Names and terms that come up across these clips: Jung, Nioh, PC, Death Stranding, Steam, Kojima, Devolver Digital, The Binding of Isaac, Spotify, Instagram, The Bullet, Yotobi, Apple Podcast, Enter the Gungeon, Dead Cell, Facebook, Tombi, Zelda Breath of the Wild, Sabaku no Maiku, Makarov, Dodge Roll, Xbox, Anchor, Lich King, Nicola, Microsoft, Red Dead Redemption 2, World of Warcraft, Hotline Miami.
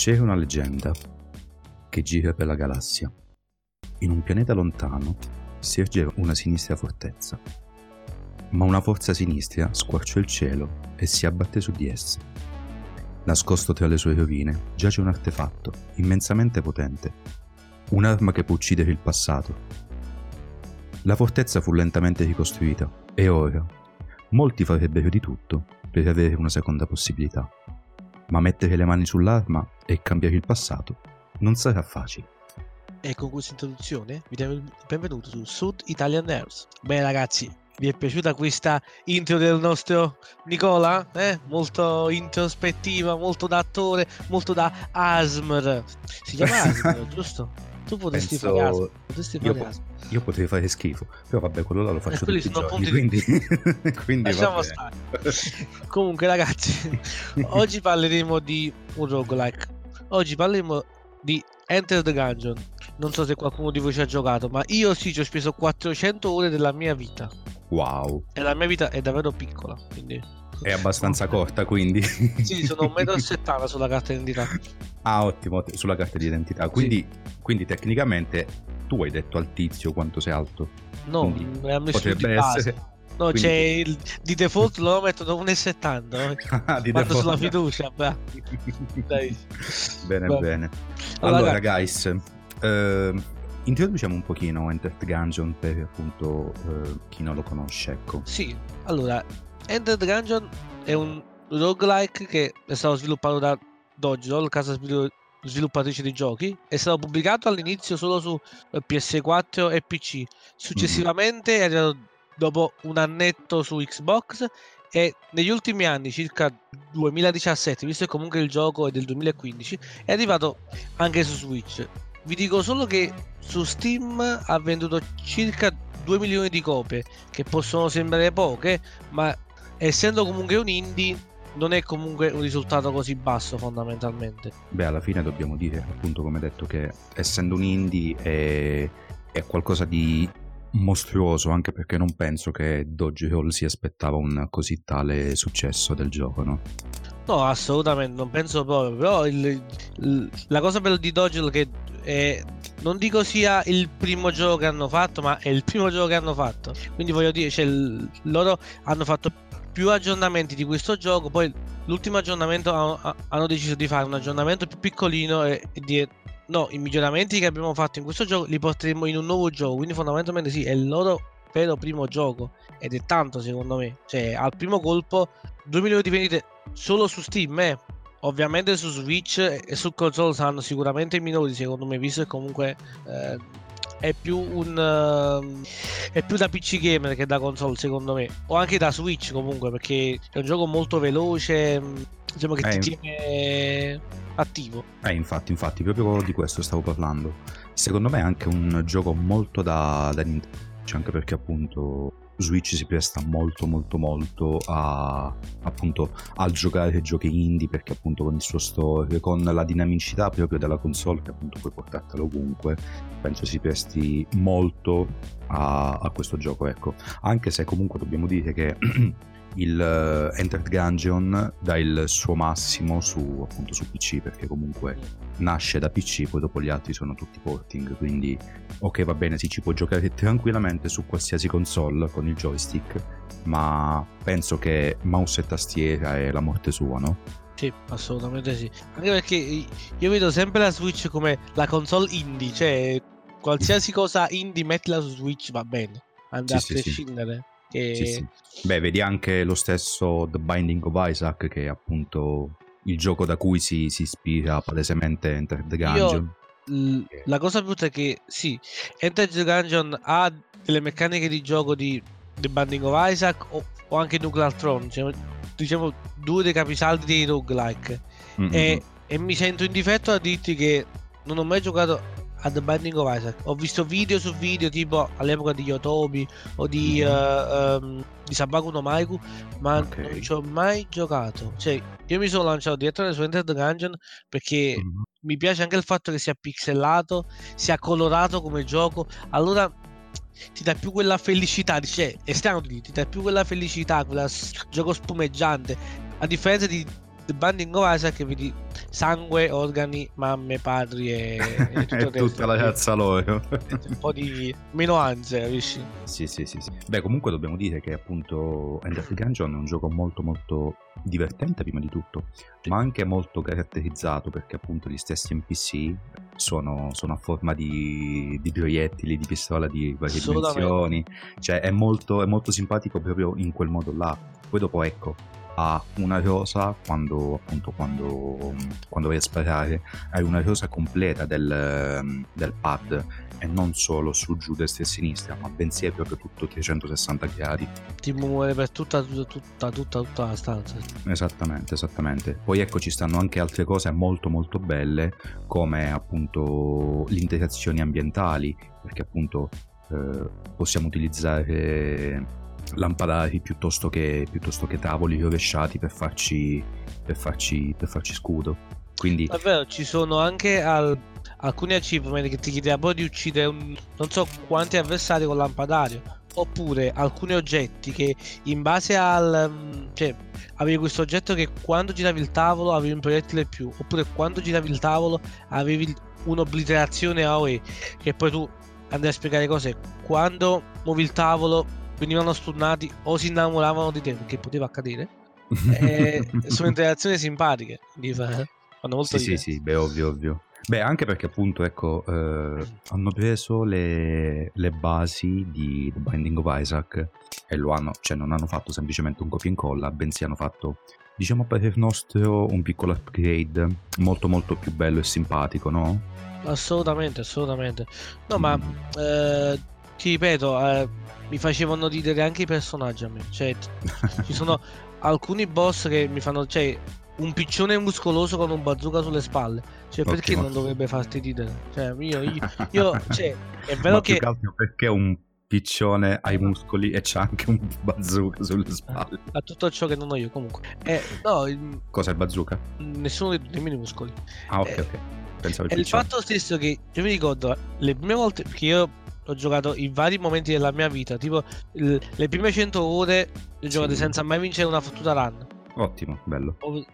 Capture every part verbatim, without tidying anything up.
C'era una leggenda che gira per la galassia. In un pianeta lontano si ergeva una sinistra fortezza, ma una forza sinistra squarciò il cielo e si abbatté su di essa. Nascosto tra le sue rovine giace un artefatto immensamente potente, un'arma che può uccidere il passato. La fortezza fu lentamente ricostruita e ora molti farebbero di tutto per avere una seconda possibilità, ma mettere le mani sull'arma e cambiare il passato non sarà facile. E con questa introduzione vi diamo il benvenuto su South Italian Nerds. Bene ragazzi, vi è piaciuta questa intro del nostro Nicola? Eh? Molto introspettiva, molto da attore, molto da A S M R. Si chiama A S M R, giusto? Tu potresti Penso... fare A S M R, potresti fare io, A S M R. Po- io potrei fare schifo, però vabbè, quello là lo faccio tutti i giorni, di... quindi... quindi lasciamo stare. Comunque ragazzi, oggi parleremo di un roguelike. Oggi parleremo di Enter the Gungeon. Non so se qualcuno di voi ci ha giocato, ma io sì, ci ho speso quattrocento ore della mia vita. Wow. E la mia vita è davvero piccola, quindi è abbastanza corta, quindi sì, sono uno e settanta sulla carta d'identità. Ah, ottimo, sulla carta d'identità. Quindi, sì. Quindi tecnicamente tu hai detto al tizio quanto sei alto. No, me l'ha messo potrebbe di base. Essere... No, quindi... c'è il di default lo mettono uno e settanta. Ah, di default sulla fiducia. Dai. Bene, beh. Bene. Allora, allora guys, eh, introduciamo un pochino Enter the Gungeon per appunto eh, chi non lo conosce, ecco. Sì, allora Enter the Gungeon è un roguelike che è stato sviluppato da Dodge Roll, casa sviluppatrice di giochi. È stato pubblicato all'inizio solo su P S quattro e P C. Successivamente mm. è arrivato dopo un annetto su Xbox e negli ultimi anni, circa duemiladiciassette, visto che comunque il gioco è del duemilaquindici, è arrivato anche su Switch. Vi dico solo che su Steam ha venduto circa due milioni di copie, che possono sembrare poche, ma essendo comunque un indie non è comunque un risultato così basso fondamentalmente. Beh, alla fine dobbiamo dire, appunto come detto, che essendo un indie è, è qualcosa di mostruoso, anche perché non penso che Dodge Roll si aspettava un così tale successo del gioco, no? No, assolutamente, non penso proprio, però il, il, la cosa bella di Dodge Roll che è, non dico sia il primo gioco che hanno fatto, ma è il primo gioco che hanno fatto, quindi voglio dire, cioè, il, loro hanno fatto più aggiornamenti di questo gioco, poi l'ultimo aggiornamento hanno, hanno deciso di fare un aggiornamento più piccolino e, e di no, i miglioramenti che abbiamo fatto in questo gioco li porteremo in un nuovo gioco, quindi fondamentalmente sì, è il loro vero primo gioco ed è tanto secondo me, cioè al primo colpo due milioni di vendite solo su Steam, eh. Ovviamente su Switch e su console saranno sicuramente minori secondo me, visto che comunque eh, è più un uh, è più da P C gamer che da console secondo me, o anche da Switch comunque, perché è un gioco molto veloce, diciamo che eh, ti tiene attivo. Eh, infatti, infatti, proprio di questo stavo parlando. Secondo me è anche un gioco molto da, da Nintendo, cioè anche perché appunto Switch si presta molto molto molto a appunto al giocare giochi indie, perché appunto con il suo store, con la dinamicità proprio della console che appunto puoi portartelo ovunque, penso si presti molto a, a questo gioco, ecco. Anche se comunque dobbiamo dire che il Enter the Gungeon dà il suo massimo su appunto su P C, perché comunque nasce da P C, poi dopo gli altri sono tutti porting, quindi ok, va bene, sì, ci può giocare tranquillamente su qualsiasi console con il joystick, ma penso che mouse e tastiera è la morte sua, no? Sì, assolutamente sì, anche perché io vedo sempre la Switch come la console indie, cioè qualsiasi cosa indie mettila su Switch va bene, andrà sì, a sì, prescindere sì. E... Sì, sì. Beh, vedi anche lo stesso The Binding of Isaac, che è appunto il gioco da cui si, si ispira palesemente Enter the Gungeon. Io, la cosa brutta è che sì, Enter the Gungeon ha delle meccaniche di gioco di The Binding of Isaac o, o anche Nuclear Throne, cioè, diciamo due dei capisaldi dei roguelike, e, e mi sento in difetto a dirti che non ho mai giocato a The Binding of Isaac. Ho visto video su video, tipo all'epoca di Yotobi o di, mm. uh, um, di Sabaku no Maiku, ma okay. non ci ho mai giocato. Cioè, io mi sono lanciato direttamente su Enter the Gungeon perché mm. mi piace anche il fatto che sia pixelato, sia colorato come gioco. Allora ti dà più quella felicità, cioè, esterno, ti dà più quella felicità, quel gioco spumeggiante, a differenza di The Binding of Isaac, vedi sangue, organi, mamme, padri e, e tutto tutta la cazza loro. Un po' di meno ansia, capisci? Sì, sì, sì, sì. Beh, comunque dobbiamo dire che appunto Enter the Gungeon è un gioco molto molto divertente prima di tutto, ma anche molto caratterizzato, perché appunto gli stessi N P C sono, sono a forma di, di proiettili, di pistola di varie dimensioni, cioè è molto, è molto simpatico proprio in quel modo là. Poi dopo ecco, ha una rosa, quando appunto quando, quando vai a sparare hai una rosa completa del, del pad, e non solo su, giù, destra e sinistra, ma bensì è proprio tutto trecentosessanta gradi, ti muove per tutta tutta tutta tutta, tutta la stanza. Esattamente, esattamente. Poi ecco, ci stanno anche altre cose molto molto belle, come appunto le interazioni ambientali, perché appunto eh, possiamo utilizzare lampadari piuttosto che, piuttosto che tavoli rovesciati per farci, per farci, per farci scudo. Quindi davvero ci sono anche al, alcuni achievement che ti chiedeva poi di uccidere un, non so quanti avversari con lampadario, oppure alcuni oggetti che in base al, cioè avevi questo oggetto che quando giravi il tavolo avevi un proiettile in più, oppure quando giravi il tavolo avevi un'obliterazione A O E, che poi tu andai a spiegare cose, quando muovi il tavolo venivano stunnati o si innamoravano di te, perché poteva accadere. E sono interazioni simpatiche, fanno molto sì, sì, sì, beh, ovvio, ovvio. Beh, anche perché appunto, ecco, eh, hanno preso le, le basi di The Binding of Isaac e lo hanno, cioè non hanno fatto semplicemente un copia e incolla, bensì hanno fatto, diciamo, per il nostro un piccolo upgrade molto molto più bello e simpatico, no? Assolutamente, assolutamente. No, mm. ma eh, ti ripeto, eh, mi facevano ridere anche i personaggi a me, cioè ci sono alcuni boss che mi fanno, cioè un piccione muscoloso con un bazooka sulle spalle, cioè perché Ottimo. Non dovrebbe farti ridere, cioè io, io, io cioè è vero ma che perché un piccione ha i muscoli e c'ha anche un bazooka sulle spalle, a tutto ciò che non ho io comunque, eh, no, cosa è il bazooka? Nessuno dei nemmeno i muscoli. Ah, ok, eh, ok, pensavo il, è il fatto stesso che io mi ricordo le prime volte che io ho giocato in vari momenti della mia vita, tipo le prime cento ore le ho giocate sì. senza mai vincere una fottuta run. Ottimo, bello. O,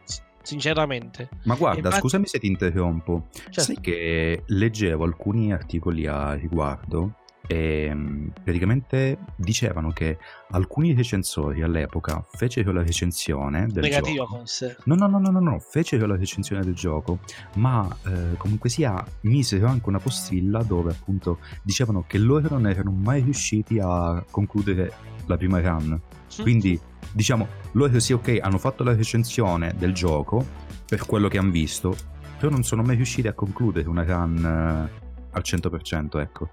sinceramente. Ma guarda, infatti... scusami se ti interrompo. Certo. Sai che leggevo alcuni articoli a riguardo e praticamente dicevano che alcuni recensori all'epoca fecero la recensione del Negativo, gioco. Con sé. No, no, no, no, no, no, fecero la recensione del gioco, ma eh, comunque sia misero anche una postilla dove appunto dicevano che loro non erano mai riusciti a concludere la prima run. Sì. Quindi diciamo loro sì, ok, hanno fatto la recensione del gioco per quello che hanno visto, però non sono mai riusciti a concludere una run eh, al cento per cento, ecco.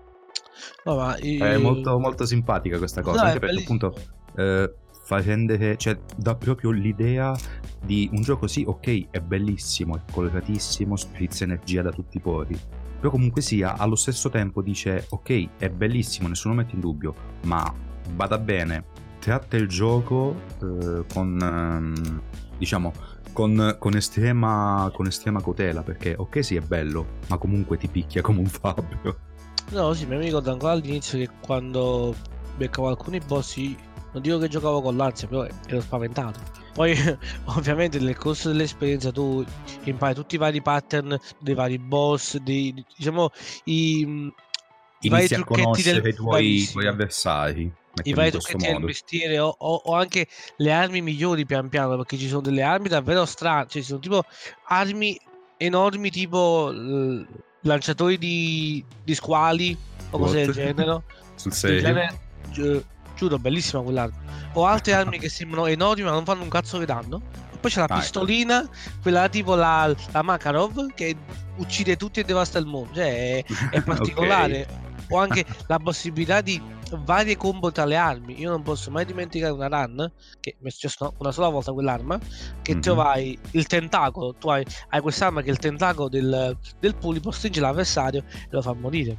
No, ma io... è molto molto simpatica questa cosa, no, anche perché appunto eh, fa rendere, cioè dà proprio l'idea di un gioco, sì, ok, è bellissimo, è coloratissimo, sprizza energia da tutti i pori, però comunque sia allo stesso tempo dice ok, è bellissimo, nessuno mette in dubbio, ma vada bene, tratta il gioco eh, con ehm, diciamo Con, con, estrema, con estrema cautela, perché ok, sì, è bello, ma comunque ti picchia come un fabbro. No, sì, mi ricordo ancora all'inizio che quando beccavo alcuni boss, non dico che giocavo con l'ansia, però ero spaventato. Poi ovviamente nel corso dell'esperienza tu impari tutti i vari pattern dei vari boss, dei, diciamo i, i vari trucchetti dei tuoi, tuoi avversari, i vari trucchetti del mestiere, o, o, o anche le armi migliori pian piano, perché ci sono delle armi davvero strane, cioè ci sono tipo armi enormi tipo l- lanciatori di, di squali o cose What? del genere, sul serio, gi- giuro bellissima quell'arma, o altre armi che sembrano enormi ma non fanno un cazzo che danno. Poi c'è la ah, pistolina, quella tipo la, la Makarov, che uccide tutti e devasta il mondo, cioè è, è particolare. Okay. O anche la possibilità di varie combo tra le armi. Io non posso mai dimenticare una run che mi è successa una sola volta, quell'arma che mm-hmm. trovai il tentacolo, tu hai, hai quest'arma che è il tentacolo del, del pulipo, stringe l'avversario e lo fa morire.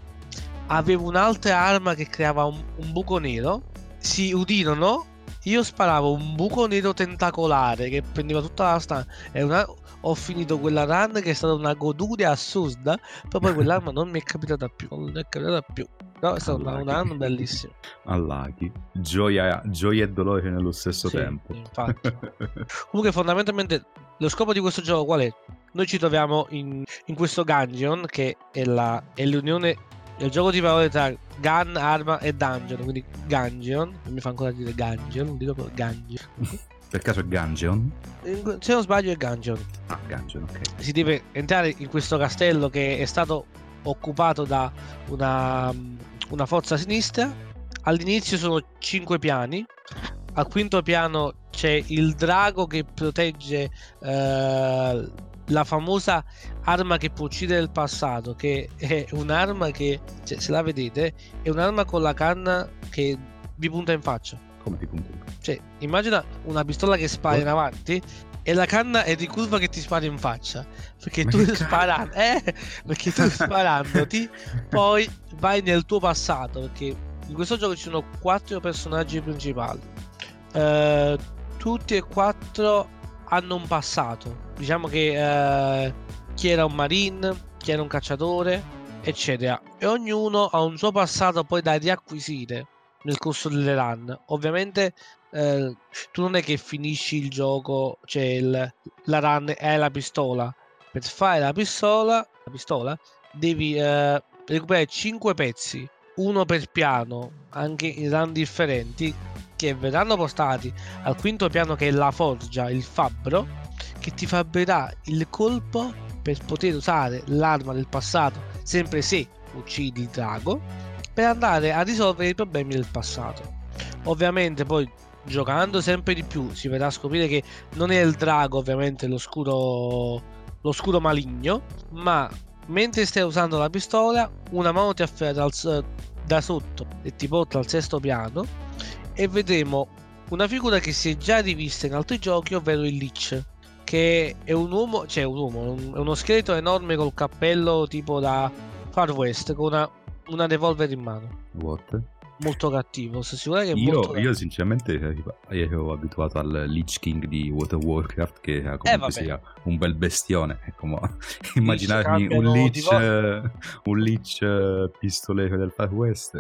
Avevo un'altra arma che creava un, un buco nero, si udirono, io sparavo un buco nero tentacolare che prendeva tutta la stanza. Ho finito quella run che è stata una goduria assurda, però poi quell'arma non mi è capitata più, non è capitata più. No, è stata una, una run bellissima. Allaghi, gioia, gioia e dolore nello stesso sì, tempo. Infatti. Comunque fondamentalmente Lo scopo di questo gioco qual è? Noi ci troviamo in, in questo Gungeon, che è, la, è l'unione, è il gioco di parole tra gun, arma e dungeon, quindi Gungeon. Mi fa ancora dire Gungeon, non dico proprio Gungeon. Per caso è Gungeon? Se non sbaglio è Gungeon. Ah, Gungeon, ok. Si deve entrare in questo castello che è stato occupato da una, una forza sinistra. All'inizio sono cinque piani. Al quinto piano c'è il drago che protegge eh, la famosa arma che può uccidere il passato, che è un'arma che, cioè, se la vedete, è un'arma con la canna che vi punta in faccia. Come ti punta in faccia? Cioè, immagina una pistola che spara oh. in avanti e la canna è di curva che ti spara in faccia, perché Ma tu sparando, eh, perché tu sparandoti poi vai nel tuo passato, perché in questo gioco ci sono quattro personaggi principali. Uh, tutti e quattro hanno un passato. Diciamo che uh, chi era un marine, chi era un cacciatore, eccetera. E ognuno ha un suo passato poi da riacquisire nel corso delle run. Ovviamente uh, tu non è che finisci il gioco, cioè il, la run è la pistola. Per fare la pistola, la pistola devi uh, recuperare cinque pezzi, uno per piano, anche in run differenti, che verranno postati al quinto piano, che è la forgia, il fabbro, che ti fabbrerà il colpo per poter usare l'arma del passato, sempre se uccidi il drago, per andare a risolvere i problemi del passato. Ovviamente poi, giocando sempre di più, si verrà a scoprire che non è il drago ovviamente l'oscuro, l'oscuro maligno, ma mentre stai usando la pistola una mano ti afferra dal, da sotto e ti porta al sesto piano, e vedremo una figura che si è già rivista in altri giochi, ovvero il Lich, che è un uomo, cioè un uomo, un, è uno scheletro enorme col cappello tipo da Far West, con una, una revolver in mano. What? Molto cattivo, sono sicuro che è io, molto cattivo. Io sinceramente ero abituato al Lich King di World of Warcraft, che comunque eh, sia un bel bestione, ecco, ma immaginarmi un Lich uh, un Lich uh, pistolero del Far West.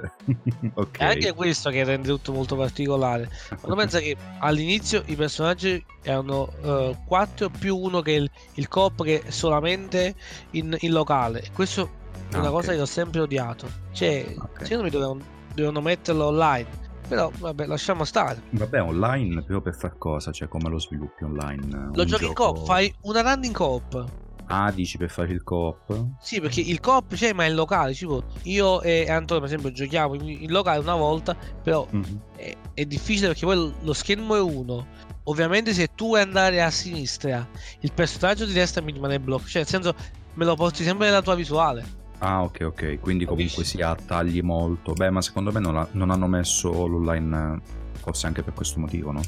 Okay. È anche questo che rende tutto molto particolare. Uno pensa che all'inizio i personaggi erano uh, quattro più uno che è il, il coop, che è solamente in, in locale. Questo è una ah, cosa okay. che ho sempre odiato, cioè okay. secondo me dovevano devono metterlo online, però vabbè, lasciamo stare. Vabbè, online però per far cosa? Cioè, come lo sviluppi online? Lo giochi gioco... in coop, fai una run in coop. Ah, dici per fare il coop? Sì, perché il coop c'è, ma è in locale, tipo io e Antonio per esempio giochiamo in locale una volta, però mm-hmm. è, è difficile perché poi lo schermo è uno. Ovviamente se tu vuoi andare a sinistra, il personaggio di destra mi rimane bloccato, cioè nel senso me lo porti sempre nella tua visuale. Ah, ok, ok, quindi comunque sia tagli molto. Beh, ma secondo me non, la, non hanno messo l'online, forse anche per questo motivo, no?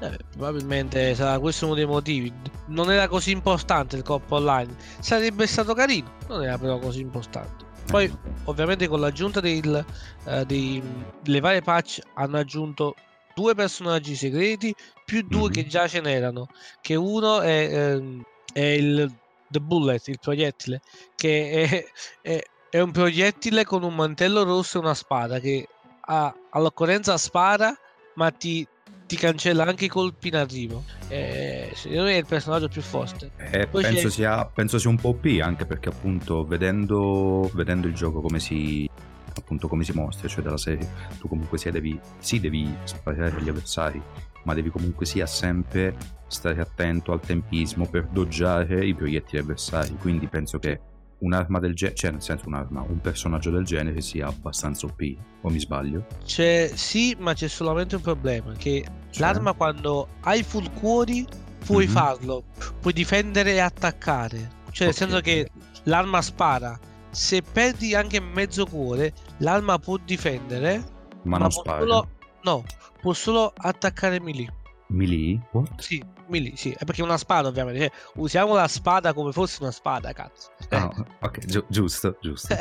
Eh, probabilmente sarà questo uno dei motivi. Non era così importante il coop online, sarebbe stato carino, non era però così importante. Poi, eh, okay. ovviamente con l'aggiunta del, eh, dei, delle varie patch hanno aggiunto due personaggi segreti, più due mm-hmm. che già ce n'erano, che uno è, eh, è il... The Bullet, il proiettile, che è, è, è un proiettile con un mantello rosso e una spada che ha, all'occorrenza spara, ma ti, ti cancella anche i colpi in arrivo. Eh, secondo me è il personaggio più forte. Eh, penso, sia, penso sia un po' O P, anche perché appunto vedendo, vedendo il gioco come si... appunto come si mostra, cioè dalla serie, tu comunque sia devi, sì devi sparare gli avversari, ma devi comunque sia sempre stare attento al tempismo per doggiare i proiettili avversari, quindi penso che un'arma del genere, cioè nel senso un'arma, un personaggio del genere sia abbastanza O P, o mi sbaglio? C'è, sì, ma c'è solamente un problema, che cioè? L'arma quando hai full cuori puoi mm-hmm. farlo, puoi difendere e attaccare, cioè okay. nel senso che l'arma spara, se perdi anche mezzo cuore l'arma può difendere, ma, ma non spara. Solo... no, può solo attaccare melee. Melee? What? Sì, melee, sì, è perché è una spada ovviamente, cioè, usiamo la spada come fosse una spada, cazzo. Ah, oh, ok, Gi- giusto, giusto.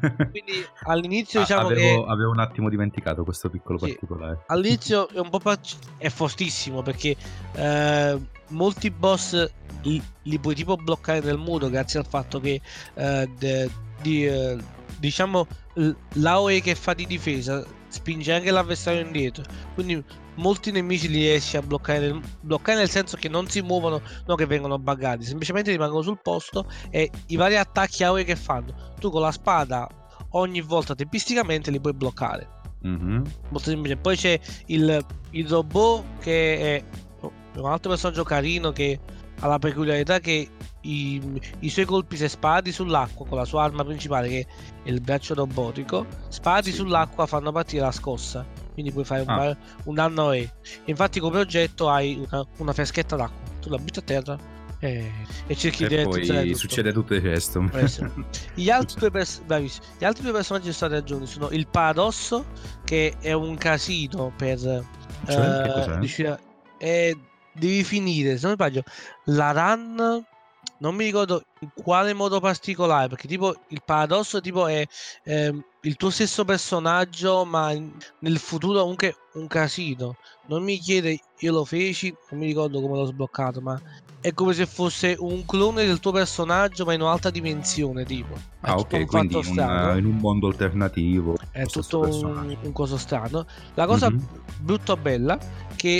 Quindi all'inizio diciamo avevo, che... avevo un attimo dimenticato questo piccolo sì, particolare. All'inizio è un po' pac... è fortissimo perché eh, molti boss li, li puoi tipo bloccare nel muro grazie al fatto che eh, de, di, eh, diciamo l'A O E che fa di difesa spinge anche l'avversario indietro, quindi molti nemici li riesci a bloccare, bloccare nel senso che non si muovono, non che vengono buggati, semplicemente rimangono sul posto, e i vari attacchi A O E che fanno, tu con la spada ogni volta tempisticamente li puoi bloccare. Mm-hmm. Molto semplice. Poi c'è il, il robot che è un altro personaggio carino che ha la peculiarità che i, i suoi colpi, se sparati sull'acqua con la sua arma principale che è il braccio robotico, sparati sì. sull'acqua fanno partire la scossa, quindi puoi fare un, ah. un danno e infatti come oggetto hai una, una fiaschetta d'acqua, tu la butti a terra e, e cerchi e di poi succede tutto il resto. Gli altri due pers- gli altri due personaggi sono stati aggiunti, sono il paradosso che è un casino per cioè, uh, riuscire è, devi finire, se non mi sbaglio la run, non mi ricordo in quale modo particolare, perché tipo il paradosso tipo è eh, il tuo stesso personaggio ma in, nel futuro comunque un casino, non mi chiede, io lo feci, non mi ricordo come l'ho sbloccato, ma è come se fosse un clone del tuo personaggio ma in un'altra dimensione tipo. È ah ok, un quindi un, in un mondo alternativo è tutto un, un coso strano. La cosa mm-hmm. brutta o bella che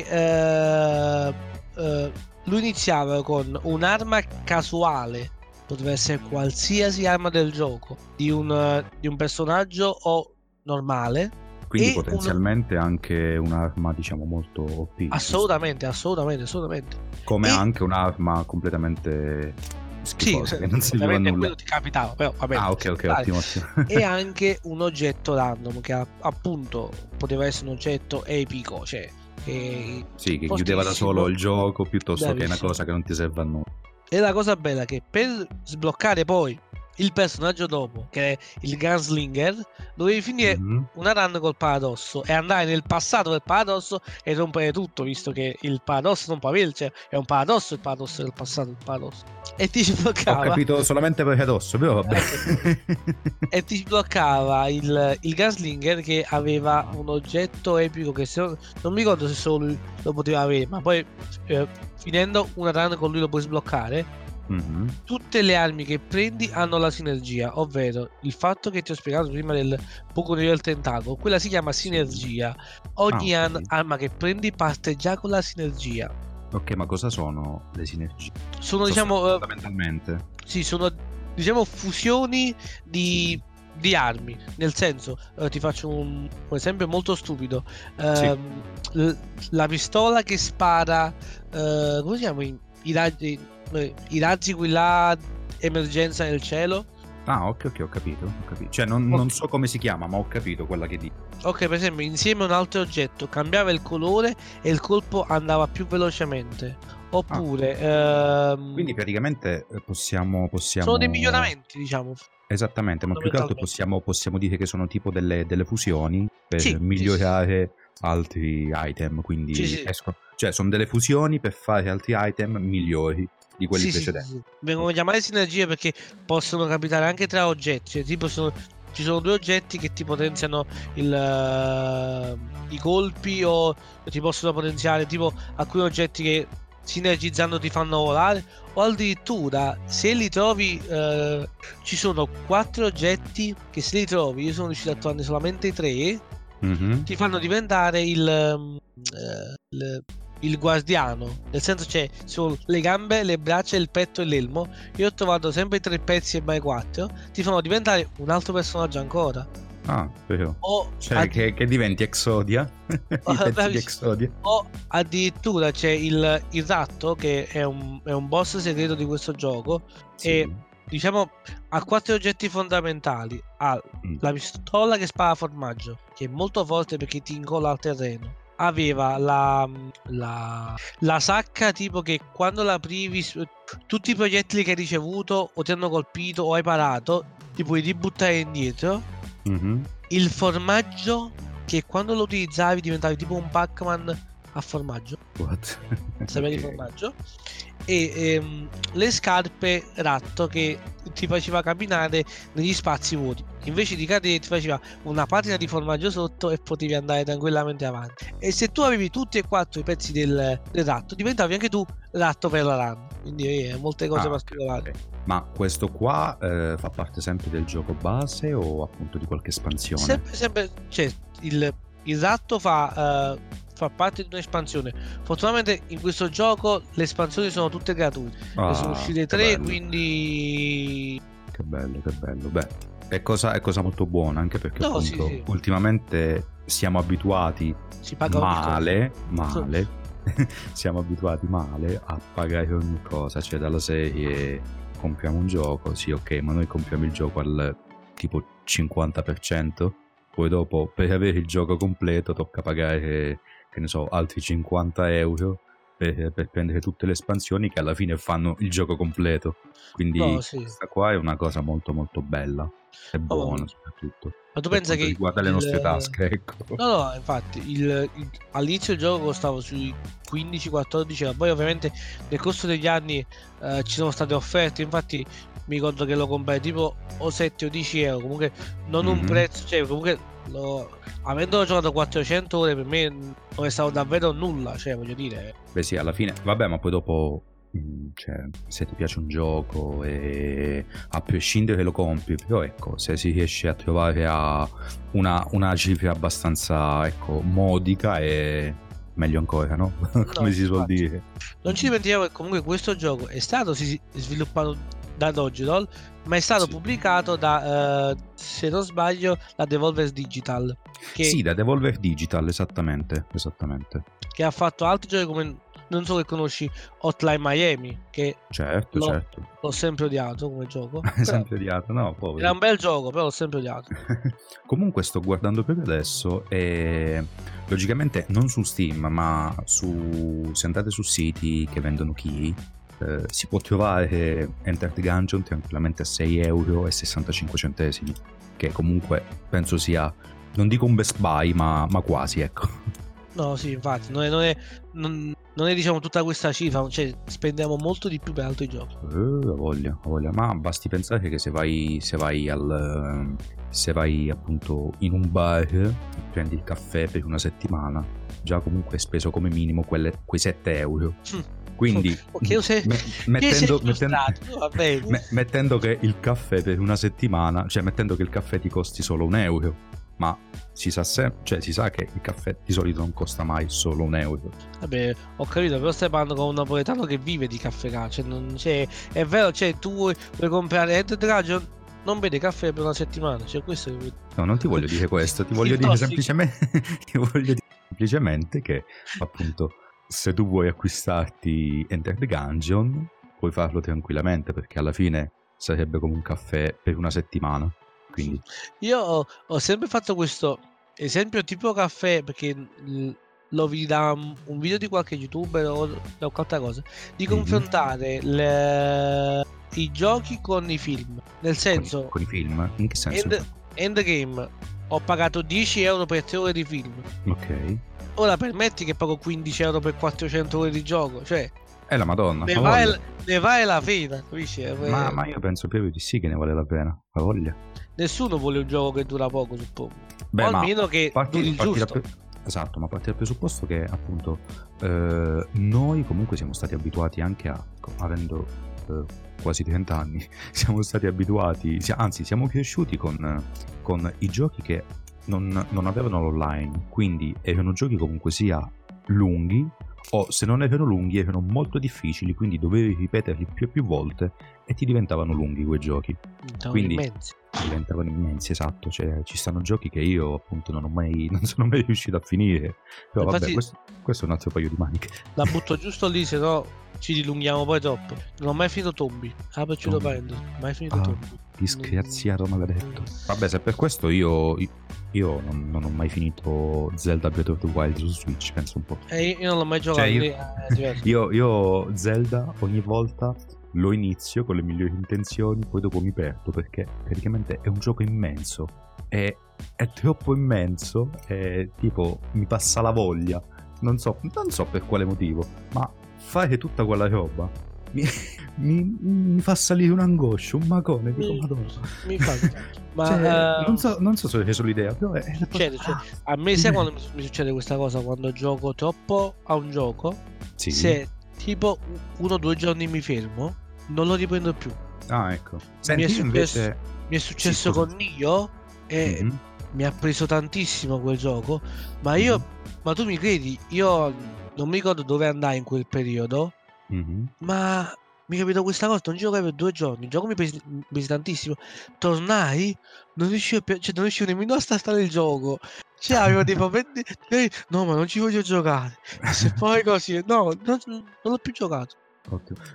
eh, eh, lui iniziava con un'arma casuale, poteva essere qualsiasi arma del gioco, di un, di un personaggio o normale. Quindi potenzialmente un... anche un'arma diciamo molto O P. Assolutamente, assolutamente, assolutamente. Come e... anche un'arma completamente schifosa, sì, che non si vedeva nulla. Quello ti capitava, però va bene. Ah ok, ok, ottimo, ottimo. E anche un oggetto random che appunto poteva essere un oggetto epico, cioè che sì, che chiudeva da solo il gioco piuttosto bravissimo. Che una cosa che non ti serve a nulla. E la cosa bella è che per sbloccare poi il personaggio dopo, che è il Gunslinger, dovevi finire mm-hmm. una run col paradosso e andare nel passato del paradosso e rompere tutto, visto che il paradosso non può avere, cioè è un paradosso il paradosso del passato, il paradosso. E ti sbloccava... Ho capito solamente paradosso, però vabbè. E ti sbloccava il, il Gunslinger che aveva un oggetto epico che se non, non mi ricordo se solo lui lo poteva avere, ma poi eh, finendo una run con lui lo puoi sbloccare. Mm-hmm. Tutte le armi che prendi hanno la sinergia, ovvero il fatto che ti ho spiegato prima del buco del tentacolo, quella si chiama sinergia. Ogni ah, okay. arma che prendi parte già con la sinergia. Ok, ma cosa sono le sinergie? Sono cosa diciamo sono fondamentalmente uh, sì, sono diciamo fusioni di, mm. di armi, nel senso uh, ti faccio un, un esempio molto stupido. Uh, sì. l- la pistola che spara uh, come si chiama i, i raggi i razzi qui là emergenza nel cielo. Ah ok ok ho capito, ho capito. Cioè non, non so come si chiama ma ho capito quella che dico. Ok, per esempio insieme a un altro oggetto cambiava il colore e il colpo andava più velocemente. Oppure ah. ehm... quindi praticamente possiamo, possiamo sono dei miglioramenti diciamo. Esattamente, ma più che altro possiamo, possiamo dire che sono tipo delle, delle fusioni per sì, migliorare sì, sì. altri item. Quindi sì, sì. Esco... cioè sono delle fusioni per fare altri item migliori di quelli sì, precedenti. Sì, sì. Vengono chiamate sinergie perché possono capitare anche tra oggetti, cioè, tipo sono, ci sono due oggetti che ti potenziano il, uh, i colpi o ti possono potenziare tipo alcuni oggetti che sinergizzando ti fanno volare, o addirittura se li trovi uh, ci sono quattro oggetti che se li trovi, io sono riuscito a trovarne solamente tre, mm-hmm. ti fanno diventare il, um, uh, il il guardiano, nel senso c'è cioè, le gambe, le braccia, il petto e l'elmo. Io ho trovato sempre tre pezzi e mai quattro, ti fanno diventare un altro personaggio ancora. Ah, vero. O cioè addi- che, che diventi Exodia. O, pezzi di Exodia. O addirittura c'è il, il ratto che è un, è un boss segreto di questo gioco sì. e diciamo ha quattro oggetti fondamentali. Ha mm. la pistola che spara formaggio, che è molto forte perché ti incolla al terreno. Aveva la, la la sacca tipo che quando la privi tutti i proiettili che hai ricevuto o ti hanno colpito o hai parato ti puoi ributtare indietro. Mm-hmm. Il formaggio che quando lo utilizzavi diventavi tipo un Pac-Man a formaggio. What? Sapevi okay. formaggio. E ehm, le scarpe ratto che ti faceva camminare negli spazi vuoti, invece di cadere ti faceva una patina di formaggio sotto e potevi andare tranquillamente avanti. E se tu avevi tutti e quattro i pezzi del, del ratto diventavi anche tu ratto per la run, quindi eh, molte cose ah, particolari. Okay. Ma questo qua eh, fa parte sempre del gioco base o appunto di qualche espansione? Sempre, sempre, cioè il, il ratto fa... Eh, fa parte di un'espansione. Fortunatamente in questo gioco le espansioni sono tutte gratuite. Ah, ne sono uscite tre, bello. Quindi che bello, che bello. Beh, è cosa, è cosa molto buona, anche perché no, appunto, sì, sì. ultimamente siamo abituati si paga male, male. siamo abituati male a pagare ogni cosa, cioè dalla serie compriamo un gioco, sì ok, ma noi compriamo il gioco al tipo cinquanta per cento, poi dopo per avere il gioco completo tocca pagare, che ne so, altri cinquanta euro per, per prendere tutte le espansioni che alla fine fanno il gioco completo, quindi no, sì. questa qua è una cosa molto molto bella e buona, oh, soprattutto ma tu pensa che riguarda il... le nostre tasche, ecco. No no, infatti il, il, all'inizio il gioco costava sui quindici quattordici, ma poi ovviamente nel corso degli anni eh, ci sono state offerte, infatti mi ricordo che lo comprai tipo o sette o dieci euro, comunque non mm-hmm. un prezzo, cioè comunque lo, avendo giocato quattrocento ore per me non è stato davvero nulla, cioè voglio dire. Beh sì, alla fine vabbè, ma poi dopo cioè, se ti piace un gioco e a prescindere lo compri, però ecco, se si riesce a trovare a una, una cifra abbastanza ecco modica è meglio ancora, no? Come no, si suol dire. Non ci dimentichiamo che comunque questo gioco è stato sì, sviluppato da Dodge Roll, ma è stato sì. pubblicato da, eh, se non sbaglio, la Devolver Digital. Che... Sì, da Devolver Digital, esattamente, esattamente. Che ha fatto altri giochi come... non so che conosci Hotline Miami, che certo, l'ho, certo. l'ho sempre odiato come gioco. sempre odiato, no, povero. Era un bel gioco, però l'ho sempre odiato. Comunque sto guardando proprio adesso e logicamente non su Steam, ma su, se andate su siti che vendono key, eh, si può trovare Enter the Gungeon tranquillamente a sei euro e sessantacinque centesimi, che comunque penso sia, non dico un best buy, ma, ma quasi, ecco. No, sì, infatti, non è, non è, non, non è diciamo tutta questa cifra, cioè spendiamo molto di più per altri giochi. Eh, la voglia, la voglia, ma basti pensare che se vai, se vai al, se vai appunto in un bar, prendi il caffè per una settimana, già comunque hai speso come minimo quelle, quei sette euro. Mm. Quindi okay, sei, mettendo, mettendo, mettendo, mettendo che il caffè per una settimana, cioè mettendo che il caffè ti costi solo un euro, ma si sa sempre, cioè si sa che il caffè di solito non costa mai solo un euro. Vabbè, ho capito, però stai parlando con un napoletano che vive di caffè, cioè non c'è, è vero, cioè tu vuoi, vuoi comprare Red Dead Redemption, non vede caffè per una settimana, cioè questo è... No, non ti voglio dire questo, ti voglio dire semplicemente ti voglio dire semplicemente che appunto se tu vuoi acquistarti Enter the Gungeon puoi farlo tranquillamente, perché alla fine sarebbe come un caffè per una settimana. Quindi. Io ho, ho sempre fatto questo esempio tipo caffè, perché lo vi da un video di qualche youtuber o da qualche cosa di mm-hmm. confrontare le, i giochi con i film, nel senso con, con i film, in che senso? End, Endgame ho pagato dieci euro per tre ore di film, ok, ora permetti che pago quindici euro per quattrocento ore di gioco, cioè è la madonna, ne, vale, la, ne vale la pena, capisci? Ma, ma io penso proprio di sì che ne vale la pena, la voglia. Nessuno vuole un gioco che dura poco, suppongo. Beh, o almeno che parti, duri parti giusto. Da, esatto, ma parti dal presupposto che appunto eh, noi comunque siamo stati abituati anche a, avendo eh, quasi trenta anni, siamo stati abituati, anzi siamo cresciuti con, con i giochi che non, non avevano l'online, quindi erano giochi comunque sia lunghi, o se non erano lunghi erano molto difficili, quindi dovevi ripeterli più e più volte e ti diventavano lunghi quei giochi. Diventavano quindi immensi. Diventavano immensi, esatto, cioè ci stanno giochi che io appunto non ho mai, non sono mai riuscito a finire, però infatti, vabbè, questo, questo è un altro paio di maniche. La butto giusto lì, se no ci dilunghiamo poi troppo. Non ho mai finito Tombi, apro ci lo prendo, mai finito ah, Tombi. Disgraziato maledetto. Vabbè, se per questo io... Io non, non ho mai finito Zelda Breath of the Wild su Switch, penso un po'. Eh, io non l'ho mai giocato. Cioè io, eh, io, io Zelda ogni volta lo inizio con le migliori intenzioni, poi dopo mi perdo, perché praticamente è un gioco immenso, è, è troppo immenso, è, tipo mi passa la voglia, non so, non so per quale motivo, ma fare tutta quella roba mi, mi, mi fa salire un'angoscia, un magone, dico, mi, madonna. Mi fa... Ma, cioè, uh, non so, non so se ho reso l'idea, però è... succede, cioè, a me sai quando mi succede questa cosa, quando gioco troppo a un gioco, sì. se tipo uno o due giorni mi fermo, non lo riprendo più. Ah, ecco. Senti, mi è successo, invece... mi è successo sì, con Nioh e mm-hmm. mi ha preso tantissimo quel gioco, ma io, mm-hmm. ma tu mi credi, io non mi ricordo dove andai in quel periodo, mm-hmm. ma mi capitò questa cosa, non giocavo per due giorni, il gioco mi prese, mi prese tantissimo, tornai, non riuscivo, cioè non riuscivo nemmeno a stare il gioco, cioè avevo dei momenti, no ma non ci voglio giocare, se poi così, no, non, non l'ho più giocato.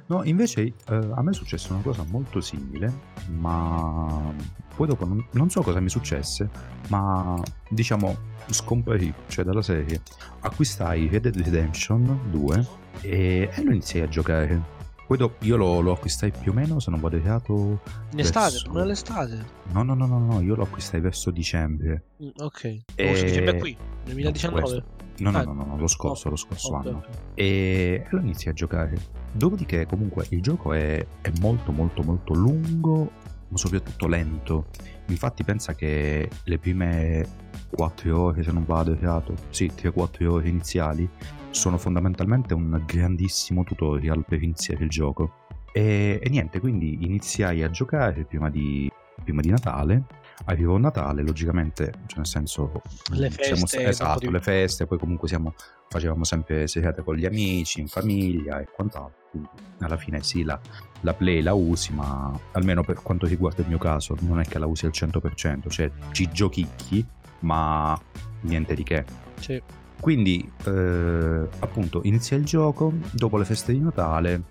No, invece eh, a me è successa una cosa molto simile, ma poi dopo non, non so cosa mi successe, ma diciamo scomparì, cioè dalla serie. Acquistai Red Dead Redemption due e, e lo iniziai a giocare. Poi dopo io lo, lo acquistai più o meno, se non vado errato, in estate, verso... non è l'estate. No, no, no, no, no, io lo acquistai verso dicembre. Mm, ok. E... oh, dicembre qui, duemiladiciannove. No, no, ah, no, no, no, lo scorso, no, lo scorso okay, anno. Okay. E lo inizi a giocare. Dopodiché comunque il gioco è, è molto molto molto lungo, ma soprattutto lento. Infatti pensa che le prime quattro ore, se non vado errato, sì, tre quattro ore iniziali sono fondamentalmente un grandissimo tutorial per iniziare il gioco. E, e niente, quindi iniziai a giocare prima di, prima di Natale. Arrivò Natale, logicamente, cioè nel senso le feste, siamo, esatto, le feste, poi comunque siamo, facevamo sempre serate con gli amici, in famiglia e quant'altro. Quindi alla fine sì, la, la play la usi, ma almeno per quanto riguarda il mio caso non è che la usi al cento per cento, cioè ci giochicchi, ma niente di che. Sì. Quindi eh, appunto inizia il gioco, dopo le feste di Natale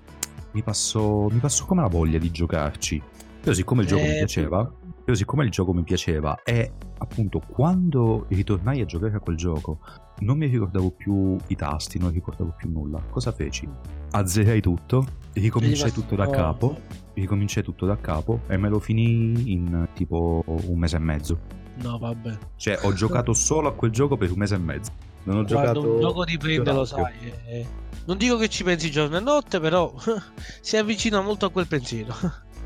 mi passò mi passò come la voglia di giocarci. Io siccome il gioco eh, mi piaceva, io siccome il gioco mi piaceva e appunto quando ritornai a giocare a quel gioco non mi ricordavo più i tasti, non ricordavo più nulla. Cosa feci? Azzerai tutto, ricominciai tutto da capo, ricominciai tutto da capo e me lo finii in tipo un mese e mezzo. No, vabbè. Cioè, ho giocato solo a quel gioco per un mese e mezzo. Non ho Guarda, giocato un gioco di prende, lo sai. Eh. Non dico che ci pensi giorno e notte, però si avvicina molto a quel pensiero.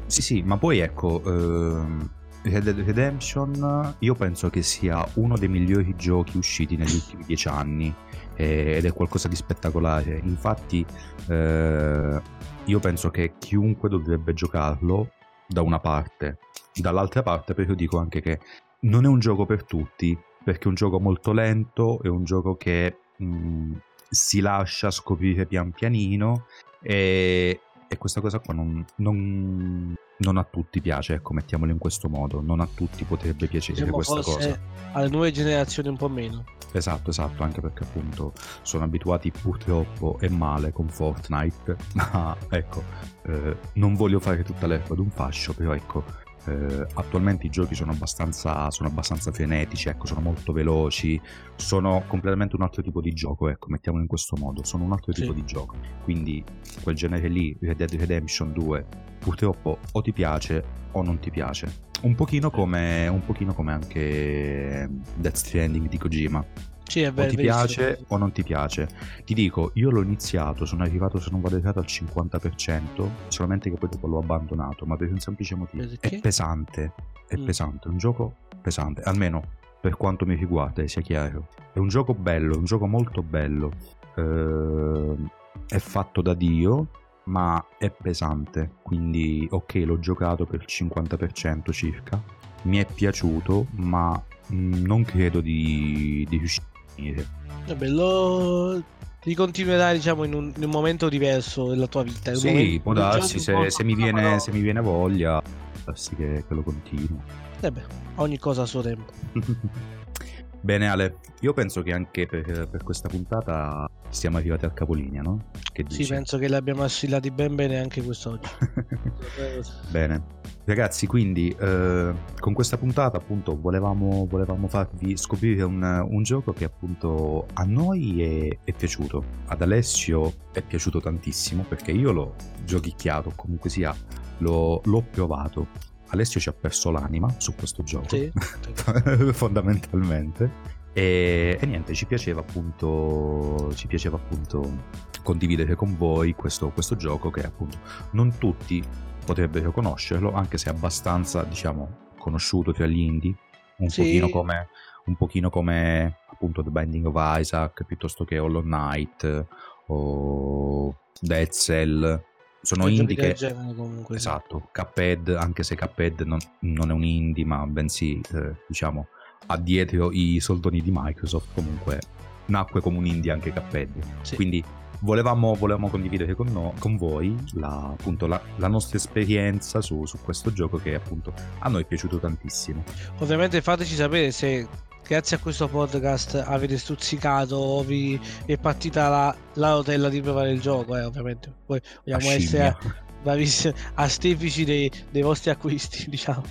Sì, sì, ma poi ecco, ehm, Red Dead Redemption io penso che sia uno dei migliori giochi usciti negli ultimi dieci anni eh, ed è qualcosa di spettacolare. Infatti eh, io penso che chiunque dovrebbe giocarlo da una parte, dall'altra parte però dico anche che non è un gioco per tutti, perché è un gioco molto lento, è un gioco che mh, si lascia scoprire pian pianino e... e questa cosa qua non, non, non a tutti piace, ecco, mettiamolo in questo modo, non a tutti potrebbe piacere, diciamo, questa cosa alle nuove generazioni un po' meno, esatto esatto, anche perché appunto sono abituati purtroppo e male con Fortnite, ma ecco eh, non voglio fare tutta l'erba ad un fascio, però ecco eh, attualmente i giochi sono abbastanza sono abbastanza frenetici, ecco, sono molto veloci, sono completamente un altro tipo di gioco, ecco, mettiamolo in questo modo, sono un altro sì. tipo di gioco, quindi quel genere lì, Red Dead Redemption due, purtroppo o ti piace o non ti piace, un pochino come un pochino come anche Death Stranding di Kojima, sì, è vero, o ti piace o non ti piace. Ti dico, io l'ho iniziato, sono arrivato, se non vado errato, al cinquanta per cento, solamente che poi dopo l'ho abbandonato, ma per un semplice motivo, perché? È pesante, è mm. pesante, è un gioco pesante, almeno per quanto mi riguarda, sia chiaro, è un gioco bello, è un gioco molto bello, eh, è fatto da Dio, ma è pesante, quindi ok, l'ho giocato per il cinquanta per cento circa, mi è piaciuto, ma non credo di, di riuscire. Vabbè, lo ricontinuerai, diciamo, in un, in un momento diverso della tua vita. Sì, momento, può darsi, se, se, se, mi viene, no. se mi viene voglia, darsi che, che lo continuo. E beh, ogni cosa a suo tempo. Bene Ale, io penso che anche per, per questa puntata siamo arrivati al capolinea, no? Che dici? Sì, penso che l'abbiamo assillati ben bene anche quest'oggi. Bene, ragazzi, quindi eh, con questa puntata appunto volevamo, volevamo farvi scoprire un, un gioco che appunto a noi è, è piaciuto, ad Alessio è piaciuto tantissimo perché io l'ho giochicchiato, comunque sia l'ho, l'ho provato. Alessio ci ha perso l'anima su questo gioco, sì, sì. fondamentalmente, e, e niente, ci piaceva appunto ci piaceva appunto condividere con voi questo, questo gioco che appunto non tutti potrebbero conoscerlo, anche se è abbastanza, diciamo, conosciuto tra gli indie, un sì. pochino come un pochino come appunto The Binding of Isaac, piuttosto che Hollow Knight o Dead Cell. Sono indie che... genere, comunque, esatto, Cuphead, anche se Cuphead non, non è un indie, ma bensì eh, diciamo ha dietro i soldoni di Microsoft, comunque nacque come un indie anche Cuphead. Sì. Quindi volevamo, volevamo condividere con, no, con voi la, appunto, la, la nostra esperienza su, su questo gioco che appunto a noi è piaciuto tantissimo. Ovviamente fateci sapere se grazie a questo podcast avete stuzzicato, vi è partita la, la rotella di provare il gioco, eh, ovviamente. Poi vogliamo essere bravissimi artefici dei, dei vostri acquisti, diciamo.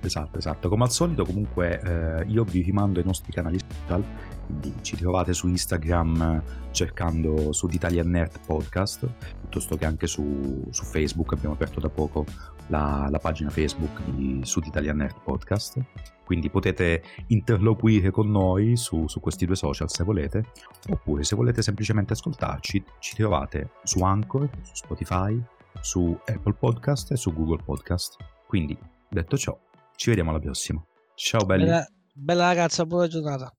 Esatto, esatto. Come al solito, comunque, eh, io vi rimando ai nostri canali social. Quindi ci trovate su Instagram cercando South Italian Nerd Podcast, piuttosto che anche su, su Facebook. Abbiamo aperto da poco la, la pagina Facebook di South Italian Nerd Podcast, quindi potete interloquire con noi su, su questi due social se volete, oppure se volete semplicemente ascoltarci ci trovate su Anchor, su Spotify, su Apple Podcast e su Google Podcast. Quindi detto ciò, ci vediamo alla prossima. Ciao belli. Bella, bella ragazza, buona giornata.